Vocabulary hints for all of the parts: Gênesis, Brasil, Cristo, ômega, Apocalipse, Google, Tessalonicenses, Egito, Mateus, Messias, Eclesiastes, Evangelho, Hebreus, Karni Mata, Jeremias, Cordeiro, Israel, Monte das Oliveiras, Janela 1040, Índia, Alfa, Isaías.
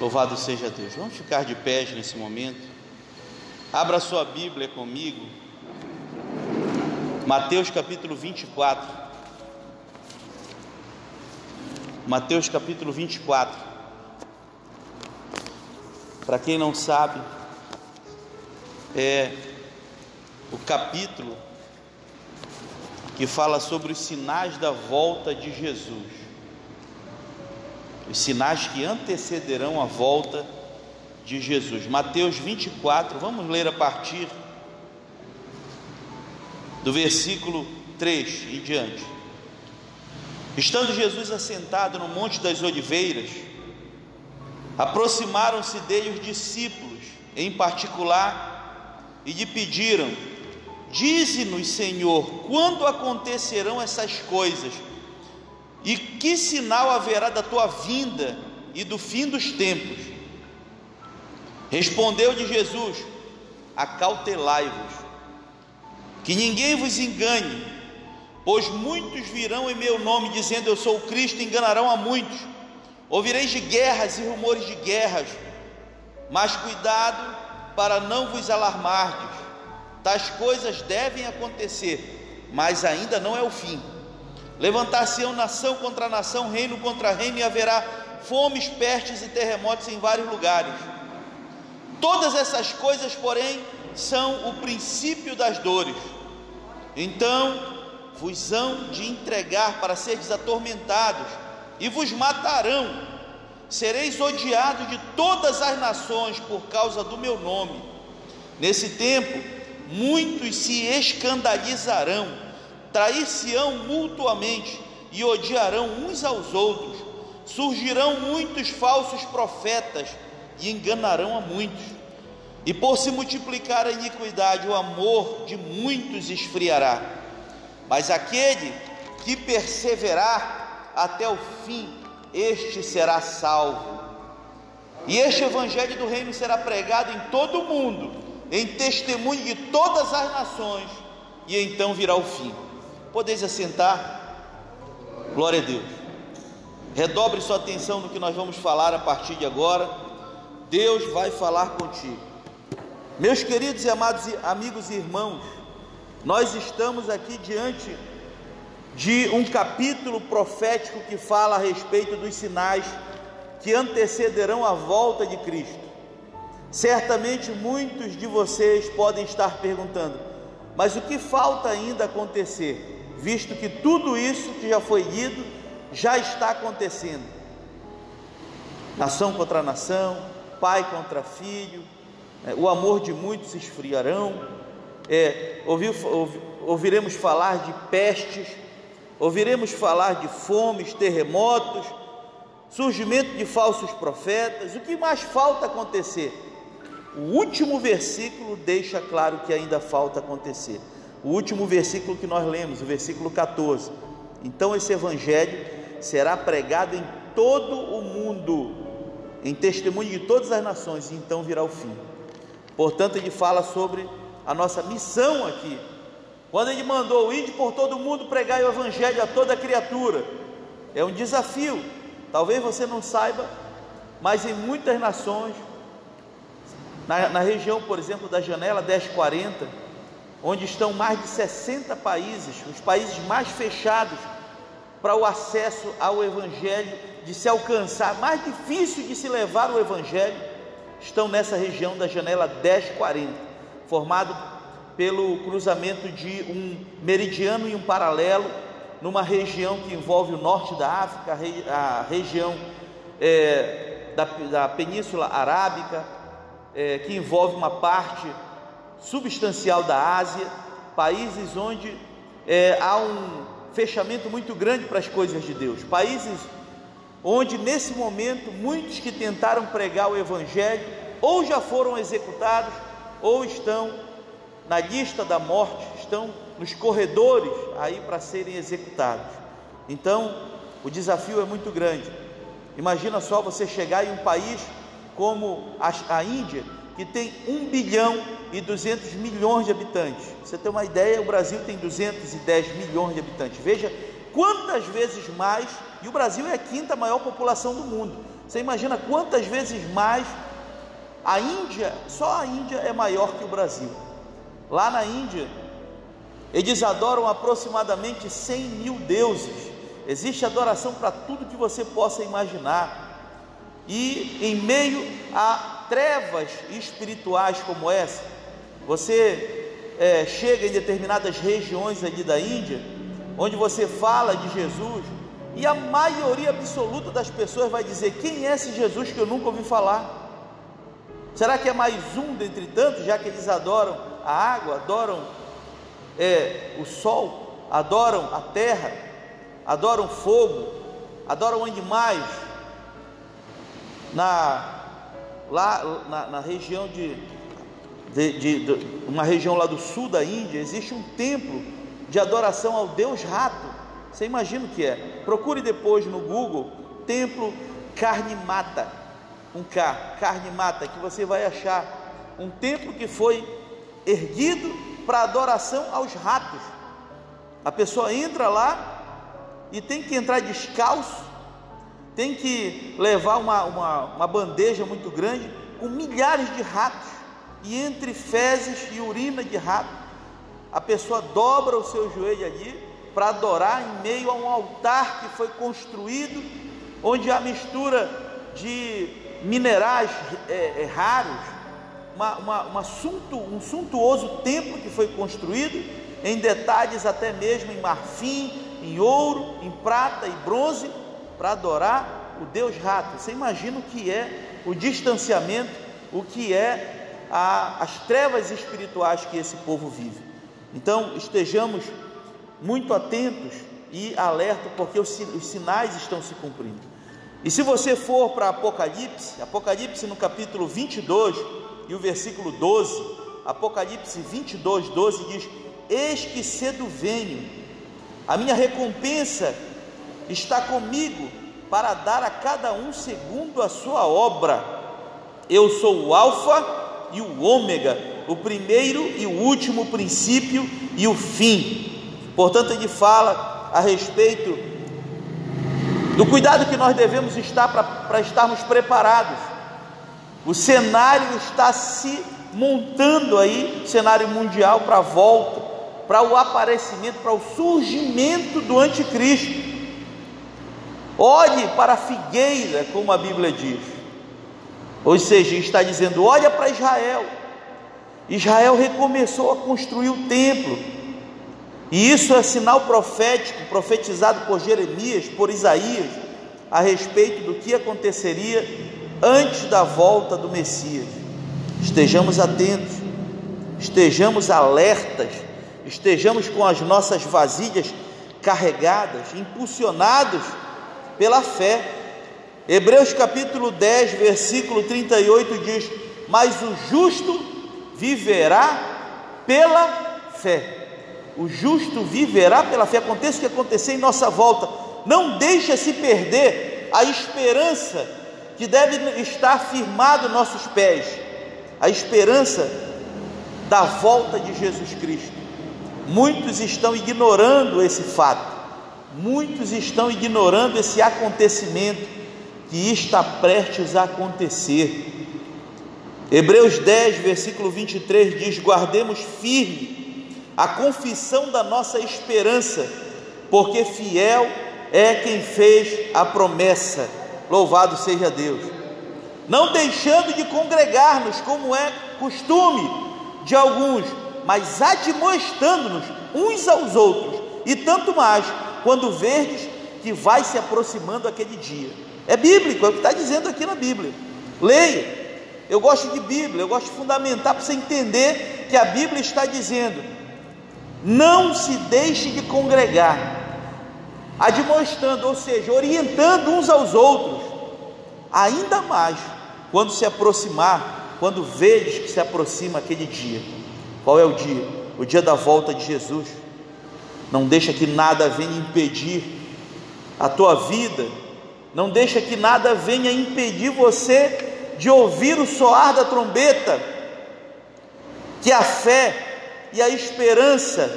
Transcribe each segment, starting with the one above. Louvado seja Deus. Vamos ficar de pés nesse momento. Abra sua Bíblia comigo. Mateus capítulo 24. Mateus capítulo 24. Para quem não sabe, é o capítulo que fala sobre os sinais da volta de Jesus, os sinais que antecederão a volta de Jesus. Mateus 24, vamos ler a partir do versículo 3 em diante. Estando Jesus assentado no Monte das Oliveiras, aproximaram-se dele os discípulos em particular e lhe pediram: dize-nos, Senhor, quando acontecerão essas coisas, e que sinal haverá da tua vinda e do fim dos tempos? Respondeu-lhe Jesus: acautelai-vos, que ninguém vos engane, pois muitos virão em meu nome, dizendo: eu sou o Cristo, e enganarão a muitos. Ouvireis de guerras e rumores de guerras, mas cuidado para não vos alarmardes. Tais coisas devem acontecer, mas ainda não é o fim. Levantar-se-ão nação contra nação, reino contra reino, e haverá fomes, pestes e terremotos em vários lugares. Todas essas coisas, porém, são o princípio das dores. Então vos hão de entregar para seres atormentados, e vos matarão. Sereis odiados de todas as nações por causa do meu nome. Nesse tempo, muitos se escandalizarão, trair-se-ão mutuamente e odiarão uns aos outros. Surgirão muitos falsos profetas e enganarão a muitos. E por se multiplicar a iniquidade, o amor de muitos esfriará. Mas aquele que perseverar até o fim, este será salvo. E este evangelho do reino será pregado em todo o mundo, em testemunho de todas as nações, e então virá o fim. Podeis assentar? Glória a Deus. Redobre sua atenção no que nós vamos falar a partir de agora. Deus vai falar contigo. Meus queridos e amados amigos e irmãos, nós estamos aqui diante de um capítulo profético que fala a respeito dos sinais que antecederão a volta de Cristo. Certamente muitos de vocês podem estar perguntando: mas o que falta ainda acontecer, visto que tudo isso que já foi dito já está acontecendo? Nação contra nação, pai contra filho, o amor de muitos se esfriarão, ouviremos falar de pestes, ouviremos falar de fomes, terremotos, surgimento de falsos profetas. O que mais falta acontecer? O último versículo deixa claro que ainda falta acontecer. O último versículo que nós lemos, o versículo 14. Então esse evangelho será pregado em todo o mundo, em testemunho de todas as nações, e então virá o fim. Portanto, ele fala sobre a nossa missão aqui. Quando ele mandou: ide por todo o mundo, pregai o evangelho a toda criatura. É um desafio. Talvez você não saiba, mas em muitas nações, na região, por exemplo, da Janela 1040, onde estão mais de 60 países, os países mais fechados para o acesso ao evangelho, de se alcançar, mais difícil de se levar o evangelho, estão nessa região da Janela 1040, formado pelo cruzamento de um meridiano e um paralelo, numa região que envolve o norte da África, a região da Península Arábica, que envolve uma parte substancial da Ásia, países onde há um fechamento muito grande para as coisas de Deus, países onde nesse momento muitos que tentaram pregar o evangelho ou já foram executados ou estão na lista da morte, estão nos corredores aí para serem executados. Então o desafio é muito grande. Imagina só você chegar em um país como a Índia, que tem 1 bilhão e 200 milhões de habitantes. Você tem uma ideia, o Brasil tem 210 milhões de habitantes. Veja quantas vezes mais, e o Brasil é a 5ª maior população do mundo. Você imagina quantas vezes mais a Índia, só a Índia é maior que o Brasil. Lá na Índia, eles adoram aproximadamente 100 mil deuses. Existe adoração para tudo que você possa imaginar. E em meio a trevas espirituais como essa, você chega em determinadas regiões ali da Índia, onde você fala de Jesus, e a maioria absoluta das pessoas vai dizer: quem é esse Jesus que eu nunca ouvi falar? Será que é mais um dentre tantos, já que eles adoram a água, adoram o sol, adoram a terra, adoram fogo, adoram animais? Lá na região uma região lá do sul da Índia, existe um templo de adoração ao Deus Rato. Você imagina o que é? Procure depois no Google, templo Karni Mata, Karni Mata, que você vai achar um templo que foi erguido para adoração aos ratos. A pessoa entra lá e tem que entrar descalço, tem que levar uma bandeja muito grande com milhares de ratos, e entre fezes e urina de rato, a pessoa dobra o seu joelho ali para adorar em meio a um altar que foi construído, onde a mistura de minerais raros, um suntuoso templo que foi construído, em detalhes até mesmo em marfim, em ouro, em prata e bronze, para adorar o Deus Rato. Você imagina o que é o distanciamento, o que é as trevas espirituais que esse povo vive. Então estejamos muito atentos e alerta, porque os sinais estão se cumprindo. E se você for para Apocalipse no capítulo 22 e o versículo 12, Apocalipse 22, 12 diz: eis que cedo venho, a minha recompensa está comigo para dar a cada um segundo a sua obra. Eu sou o Alfa e o Ômega, o primeiro e o último princípio e o fim. Portanto, ele fala a respeito do cuidado que nós devemos estar para estarmos preparados. O cenário está se montando aí, cenário mundial, para a volta, para o aparecimento, para o surgimento do anticristo. Olhe para a figueira, como a Bíblia diz, ou seja, está dizendo: olha para Israel. Israel recomeçou a construir o templo, e isso é sinal profético, profetizado por Jeremias, por Isaías, a respeito do que aconteceria antes da volta do Messias. Estejamos atentos, estejamos alertas, estejamos com as nossas vasilhas carregadas, impulsionados pela fé. Hebreus capítulo 10, versículo 38 diz: mas o justo viverá pela fé. O justo viverá pela fé. Aconteça o que acontecer em nossa volta, não deixa se perder a esperança que deve estar firmado em nossos pés, a esperança da volta de Jesus Cristo. Muitos estão ignorando esse fato, muitos estão ignorando esse acontecimento que está prestes a acontecer. Hebreus 10, versículo 23 diz: guardemos firme a confissão da nossa esperança, porque fiel é quem fez a promessa. Louvado seja Deus. Não deixando de congregar-nos, como é costume de alguns, mas admoestando-nos uns aos outros, e tanto mais quando verdes que vai se aproximando aquele dia. É bíblico, é o que está dizendo aqui na Bíblia. Leia. Eu gosto de Bíblia, eu gosto de fundamentar para você entender que a Bíblia está dizendo: não se deixe de congregar, admoestando, ou seja, orientando uns aos outros, ainda mais quando se aproximar, quando vedes que se aproxima aquele dia. Qual é o dia? O dia da volta de Jesus. Não deixa que nada venha impedir a tua vida, não deixa que nada venha impedir você de ouvir o soar da trombeta, que a fé e a esperança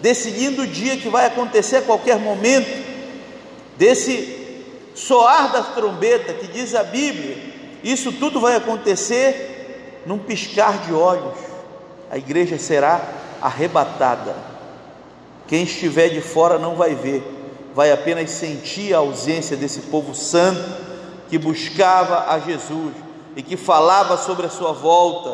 desse lindo dia que vai acontecer a qualquer momento, desse soar da trombeta, que diz a Bíblia, isso tudo vai acontecer num piscar de olhos. A igreja será arrebatada. Quem estiver de fora não vai ver, vai apenas sentir a ausência desse povo santo que buscava a Jesus e que falava sobre a sua volta.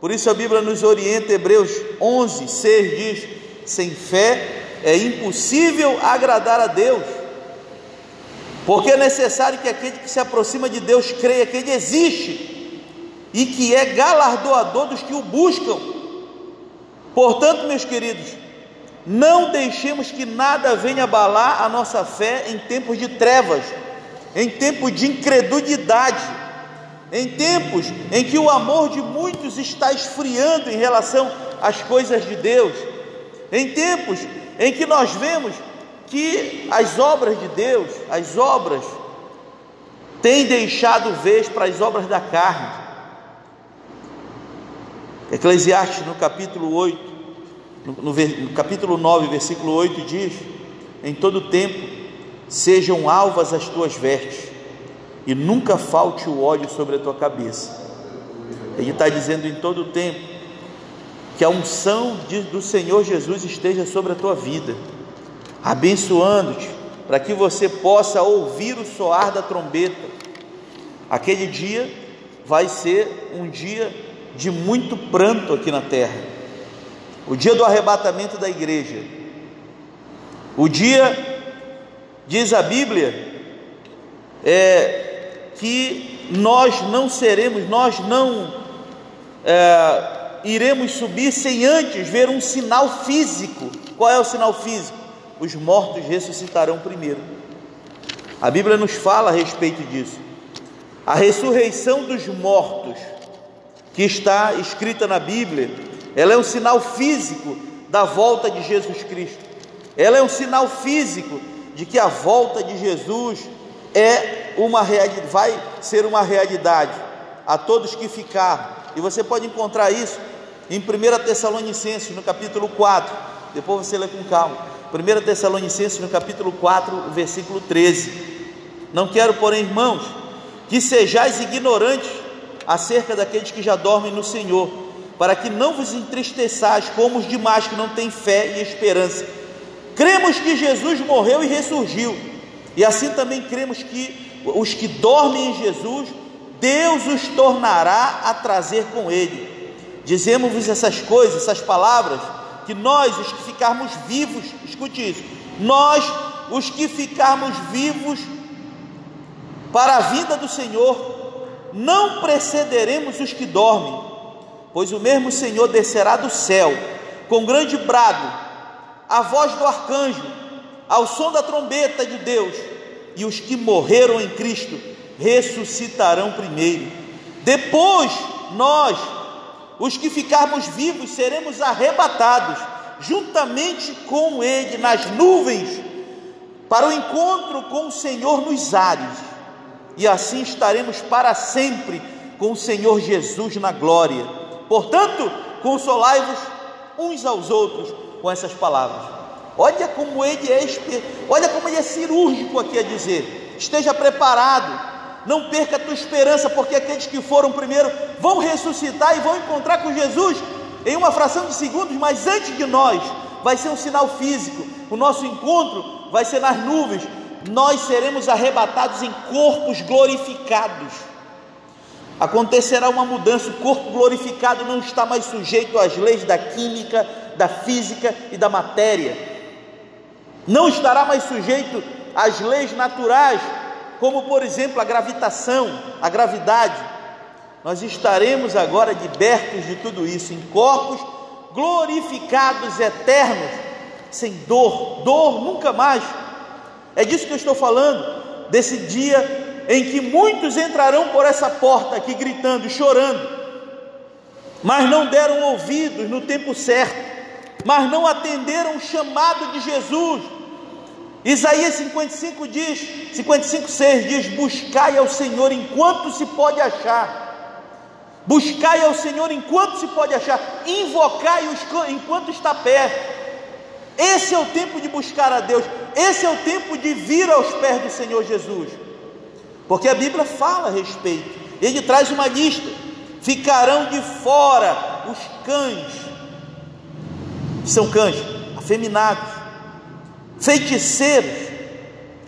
Por isso a Bíblia nos orienta, Hebreus 11:6 diz: sem fé é impossível agradar a Deus, porque é necessário que aquele que se aproxima de Deus creia que Ele existe e que é galardoador dos que o buscam. Portanto, meus queridos, não deixemos que nada venha abalar a nossa fé em tempos de trevas, em tempos de incredulidade, em tempos em que o amor de muitos está esfriando em relação às coisas de Deus, em tempos em que nós vemos que as obras de Deus, as obras, têm deixado vez para as obras da carne. Eclesiastes no capítulo 8, no capítulo 9, versículo 8 diz: em todo tempo sejam alvas as tuas vestes, e nunca falte o óleo sobre a tua cabeça. Ele está dizendo em todo tempo que a unção do Senhor Jesus esteja sobre a tua vida, abençoando-te, para que você possa ouvir o soar da trombeta. Aquele dia vai ser um dia de muito pranto aqui na terra, o dia do arrebatamento da igreja, o dia, diz a Bíblia, que nós não iremos subir sem antes ver um sinal físico. Qual é o sinal físico? Os mortos ressuscitarão primeiro. A Bíblia nos fala a respeito disso. A ressurreição dos mortos, que está escrita na Bíblia, ela é um sinal físico da volta de Jesus Cristo. Ela é um sinal físico de que a volta de Jesus vai ser uma realidade a todos que ficaram. E você pode encontrar isso em 1 Tessalonicenses no capítulo 4, depois você lê com calma. 1 Tessalonicenses no capítulo 4, versículo 13: não quero, porém, irmãos, que sejais ignorantes acerca daqueles que já dormem no Senhor, para que não vos entristeçais como os demais que não têm fé e esperança. Cremos que Jesus morreu e ressurgiu, e assim também cremos que os que dormem em Jesus, Deus os tornará a trazer com Ele. Dizemos-vos essas coisas, essas palavras, que nós, os que ficarmos vivos, escute isso, nós, os que ficarmos vivos para a vinda do Senhor, não precederemos os que dormem, pois o mesmo Senhor descerá do céu, com grande brado, a voz do arcanjo, ao som da trombeta de Deus, e os que morreram em Cristo ressuscitarão primeiro. Depois, nós, os que ficarmos vivos, seremos arrebatados juntamente com Ele nas nuvens, para o encontro com o Senhor nos ares, e assim estaremos para sempre com o Senhor Jesus na glória. Portanto, consolai-vos uns aos outros com essas palavras. Olha como ele é cirúrgico aqui a dizer: esteja preparado, não perca a tua esperança, porque aqueles que foram primeiro vão ressuscitar e vão encontrar com Jesus em uma fração de segundos, mas antes de nós. Vai ser um sinal físico, o nosso encontro vai ser nas nuvens, nós seremos arrebatados em corpos glorificados. Acontecerá uma mudança, o corpo glorificado não está mais sujeito às leis da química, da física e da matéria, não estará mais sujeito às leis naturais, como por exemplo a gravitação, a gravidade. Nós estaremos agora libertos de tudo isso, em corpos glorificados, eternos, sem dor nunca mais. É disso que eu estou falando, desse dia em que muitos entrarão por essa porta aqui gritando, chorando, mas não deram ouvidos no tempo certo, mas não atenderam o chamado de Jesus. Isaías 55:6 diz: buscai ao Senhor enquanto se pode achar, buscai ao Senhor enquanto se pode achar, invocai-o enquanto está perto. Esse é o tempo de buscar a Deus, esse é o tempo de vir aos pés do Senhor Jesus, porque a Bíblia fala a respeito. Ele traz uma lista: ficarão de fora os cães, são cães afeminados, feiticeiros,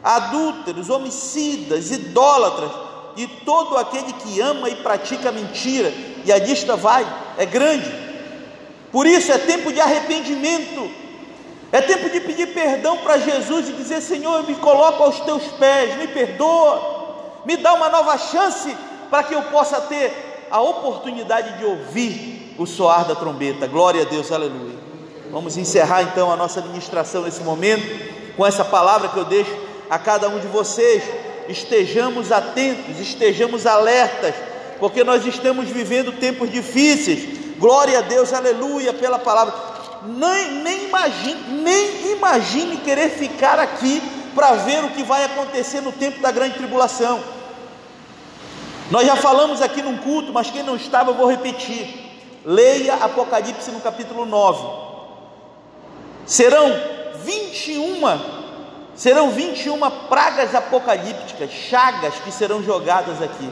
adúlteros, homicidas, idólatras e todo aquele que ama e pratica mentira. E a lista vai, é grande. Por isso é tempo de arrependimento, é tempo de pedir perdão para Jesus e dizer: Senhor, eu me coloco aos teus pés, me perdoa, me dá uma nova chance para que eu possa ter a oportunidade de ouvir o soar da trombeta. Glória a Deus, aleluia. Vamos encerrar então a nossa ministração nesse momento, com essa palavra que eu deixo a cada um de vocês: estejamos atentos, estejamos alertas, porque nós estamos vivendo tempos difíceis. Glória a Deus, aleluia, pela palavra. Nem imagine querer ficar aqui para ver o que vai acontecer no tempo da grande tribulação. Nós já falamos aqui num culto, mas quem não estava, eu vou repetir: leia Apocalipse no capítulo 9. Serão 21 pragas apocalípticas, chagas que serão jogadas aqui,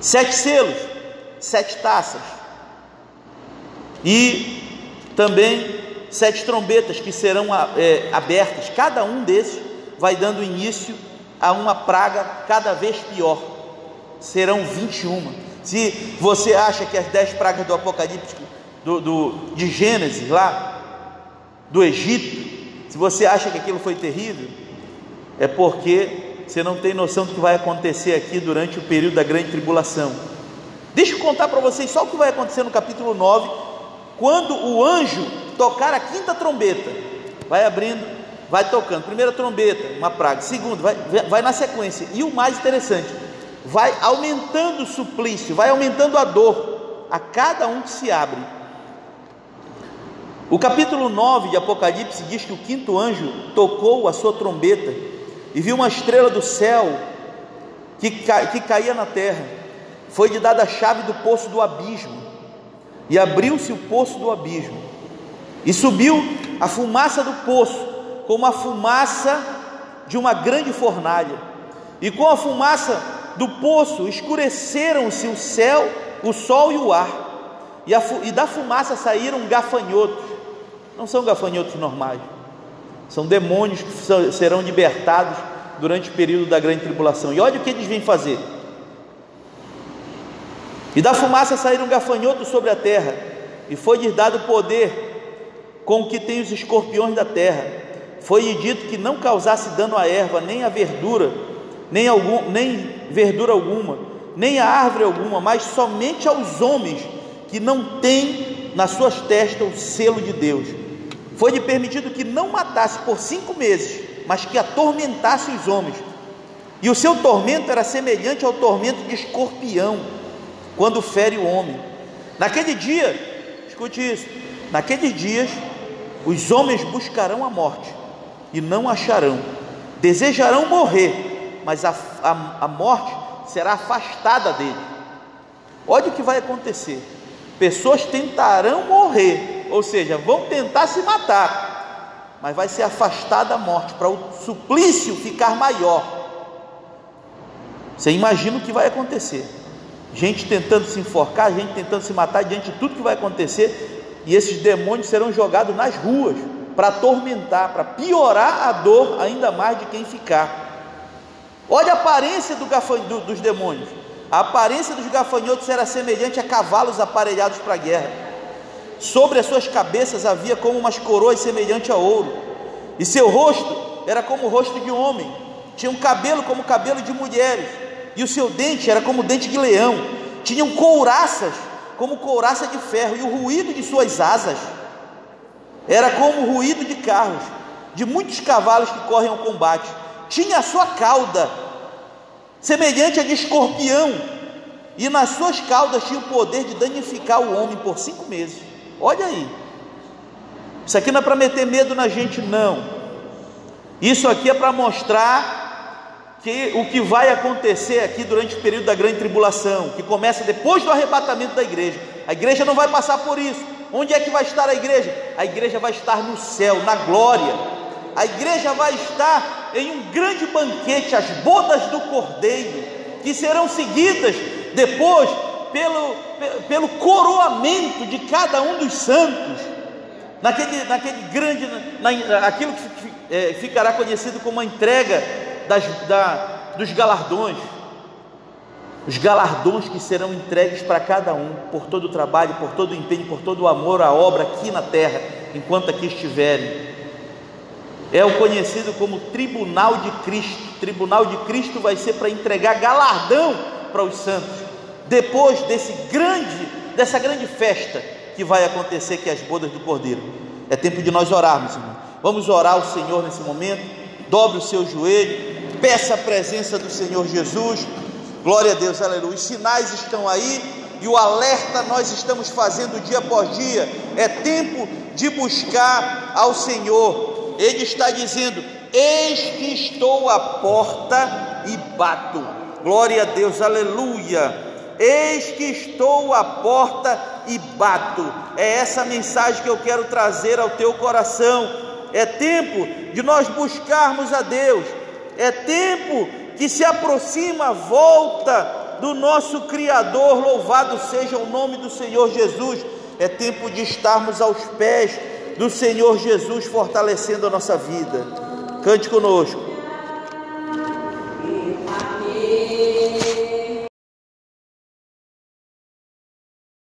7 selos, 7 taças, e também 7 trombetas que serão abertas. Cada um desses vai dando início a uma praga cada vez pior. Serão 21. Se você acha que as 10 pragas do Apocalipse, de Gênesis, lá do Egito, se você acha que aquilo foi terrível, é porque você não tem noção do que vai acontecer aqui durante o período da grande tribulação. Deixa eu contar para vocês só o que vai acontecer no capítulo 9, quando o anjo tocar a 5ª trombeta, vai abrindo, vai tocando, 1ª trombeta, uma praga, 2ª, vai na sequência. E o mais interessante, vai aumentando o suplício, vai aumentando a dor a cada um que se abre. O capítulo 9 de Apocalipse diz que o 5º anjo tocou a sua trombeta e viu uma estrela do céu que caía na terra. Foi-lhe dada a chave do poço do abismo, e abriu-se o poço do abismo, e subiu a fumaça do poço, como a fumaça de uma grande fornalha, e com a fumaça do poço escureceram-se o céu, o sol e o ar, e da fumaça saíram gafanhotos. Não são gafanhotos normais, são demônios que serão libertados durante o período da grande tribulação. E olha o que eles vêm fazer: e da fumaça saíram gafanhotos sobre a terra, e foi-lhes dado o poder com que tem os escorpiões da terra. Foi-lhe dito que não causasse dano à erva, nem à verdura, nem verdura alguma, nem à árvore alguma, mas somente aos homens que não têm nas suas testas o selo de Deus. Foi-lhe permitido que não matasse por 5 meses, mas que atormentasse os homens, e o seu tormento era semelhante ao tormento de escorpião, quando fere o homem. Naquele dia, escute isso, naqueles dias, os homens buscarão a morte, e não acharão, desejarão morrer, mas a morte será afastada dele. Olha o que vai acontecer: pessoas tentarão morrer, ou seja, vão tentar se matar, mas vai ser afastada a morte, para o suplício ficar maior. Você imagina o que vai acontecer: gente tentando se enforcar, gente tentando se matar, diante de tudo que vai acontecer. E esses demônios serão jogados nas ruas, para atormentar, para piorar a dor ainda mais de quem ficar. Olha a aparência dos demônios: a aparência dos gafanhotos era semelhante a cavalos aparelhados para a guerra. Sobre as suas cabeças havia como umas coroas semelhante a ouro, e seu rosto era como o rosto de homem, tinha um cabelo como o cabelo de mulheres, e o seu dente era como o dente de leão, tinham couraças como couraça de ferro, e o ruído de suas asas era como o ruído de carros, de muitos cavalos que correm ao combate. Tinha a sua cauda semelhante a de escorpião, e nas suas caudas tinha o poder de danificar o homem por 5 meses. Olha aí, isso aqui não é para meter medo na gente, não. Isso aqui é para mostrar que o que vai acontecer aqui durante o período da grande tribulação, que começa depois do arrebatamento da igreja. A igreja não vai passar por isso, Onde é que vai estar a igreja? A igreja vai estar no céu, na glória. A igreja vai estar em um grande banquete, as bodas do Cordeiro, que serão seguidas depois pelo coroamento de cada um dos santos, aquilo que ficará conhecido como a entrega dos galardões, os galardões que serão entregues para cada um, por todo o trabalho, por todo o empenho, por todo o amor à obra aqui na terra, enquanto aqui estiverem. É o conhecido como Tribunal de Cristo. O Tribunal de Cristo vai ser para entregar galardão para os santos, depois dessa grande festa que vai acontecer, que é as bodas do Cordeiro. É tempo de nós orarmos, irmão. Vamos orar ao Senhor nesse momento. Dobre o seu joelho, peça a presença do Senhor Jesus. Glória a Deus, aleluia. Os sinais estão aí e o alerta nós estamos fazendo dia após dia. É tempo de buscar ao Senhor. Ele está dizendo: eis que estou à porta e bato. Glória a Deus, aleluia. Eis que estou à porta e bato. É essa mensagem que eu quero trazer ao teu coração. É tempo de nós buscarmos a Deus. É tempo que se aproxima a volta do nosso Criador. Louvado seja o nome do Senhor Jesus. É tempo de estarmos aos pés do Senhor Jesus, fortalecendo a nossa vida. Cante conosco.